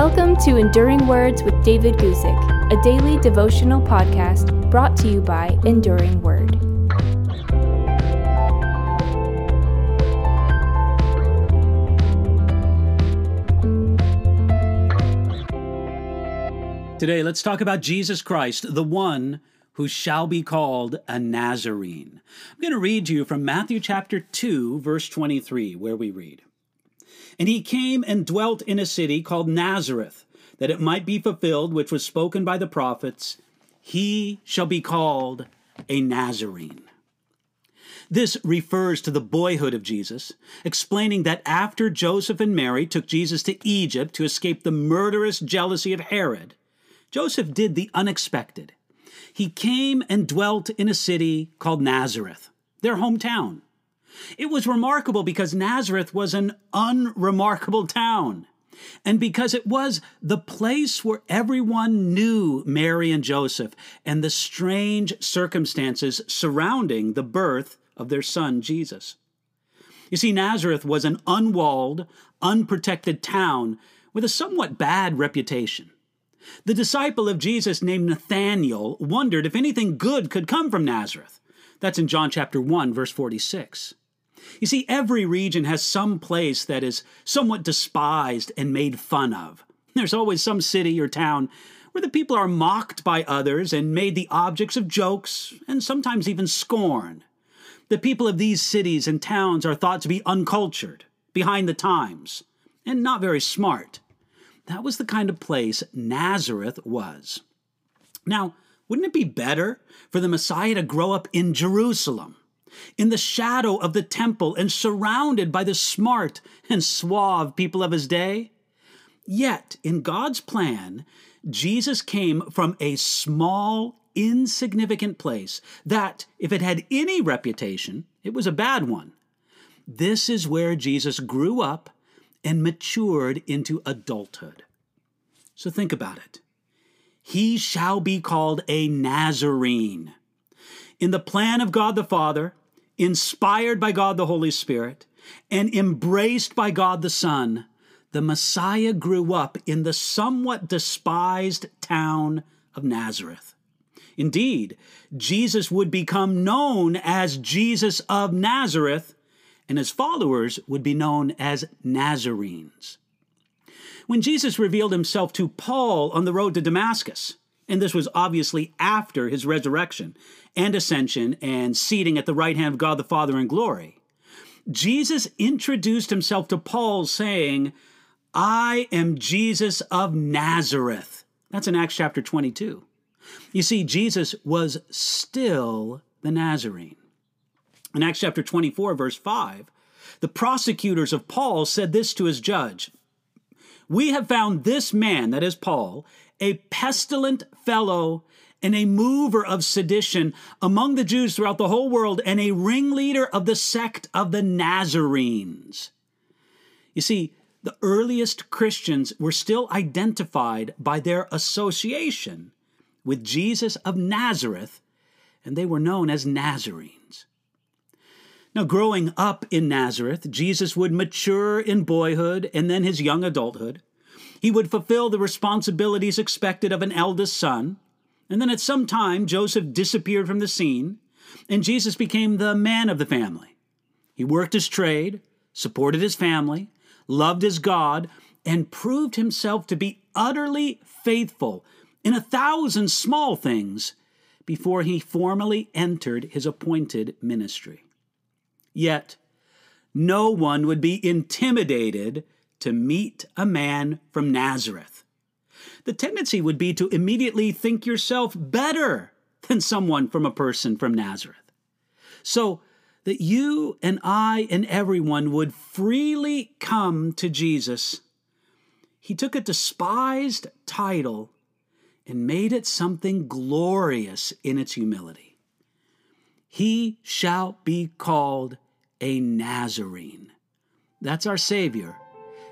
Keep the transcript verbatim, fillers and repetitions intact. Welcome to Enduring Words with David Guzik, a daily devotional podcast brought to you by Enduring Word. Today, let's talk about Jesus Christ, the one who shall be called a Nazarene. I'm going to read to you from Matthew chapter two, verse twenty-three, where we read, "And he came and dwelt in a city called Nazareth, that it might be fulfilled which was spoken by the prophets, he shall be called a Nazarene." This refers to the boyhood of Jesus, explaining that after Joseph and Mary took Jesus to Egypt to escape the murderous jealousy of Herod, Joseph did the unexpected. He came and dwelt in a city called Nazareth, their hometown. It was remarkable because Nazareth was an unremarkable town, and because it was the place where everyone knew Mary and Joseph and the strange circumstances surrounding the birth of their son, Jesus. You see, Nazareth was an unwalled, unprotected town with a somewhat bad reputation. The disciple of Jesus named Nathanael wondered if anything good could come from Nazareth. That's in John chapter one, verse forty-six. You see, every region has some place that is somewhat despised and made fun of. There's always some city or town where the people are mocked by others and made the objects of jokes and sometimes even scorn. The people of these cities and towns are thought to be uncultured, behind the times, and not very smart. That was the kind of place Nazareth was. Now, wouldn't it be better for the Messiah to grow up in Jerusalem, in the shadow of the temple and surrounded by the smart and suave people of his day? Yet, in God's plan, Jesus came from a small, insignificant place that, if it had any reputation, it was a bad one. This is where Jesus grew up and matured into adulthood. So think about it. He shall be called a Nazarene. In the plan of God the Father, inspired by God the Holy Spirit, and embraced by God the Son, the Messiah grew up in the somewhat despised town of Nazareth. Indeed, Jesus would become known as Jesus of Nazareth, and his followers would be known as Nazarenes. When Jesus revealed himself to Paul on the road to Damascus, and this was obviously after his resurrection and ascension and seating at the right hand of God the Father in glory, Jesus introduced himself to Paul saying, "I am Jesus of Nazareth." That's in Acts chapter twenty-two. You see, Jesus was still the Nazarene. In Acts chapter twenty-four, verse five, the prosecutors of Paul said this to his judge, "We have found this man," that is Paul, "a pestilent fellow and a mover of sedition among the Jews throughout the whole world and a ringleader of the sect of the Nazarenes." You see, the earliest Christians were still identified by their association with Jesus of Nazareth, and they were known as Nazarenes. Now, growing up in Nazareth, Jesus would mature in boyhood and then his young adulthood. He would fulfill the responsibilities expected of an eldest son. And then at some time, Joseph disappeared from the scene, and Jesus became the man of the family. He worked his trade, supported his family, loved his God, and proved himself to be utterly faithful in a thousand small things before he formally entered his appointed ministry. Yet, no one would be intimidated to meet a man from Nazareth. The tendency would be to immediately think yourself better than someone from a person from Nazareth. So that you and I and everyone would freely come to Jesus, he took a despised title and made it something glorious in its humility. He shall be called a Nazarene. That's our Savior,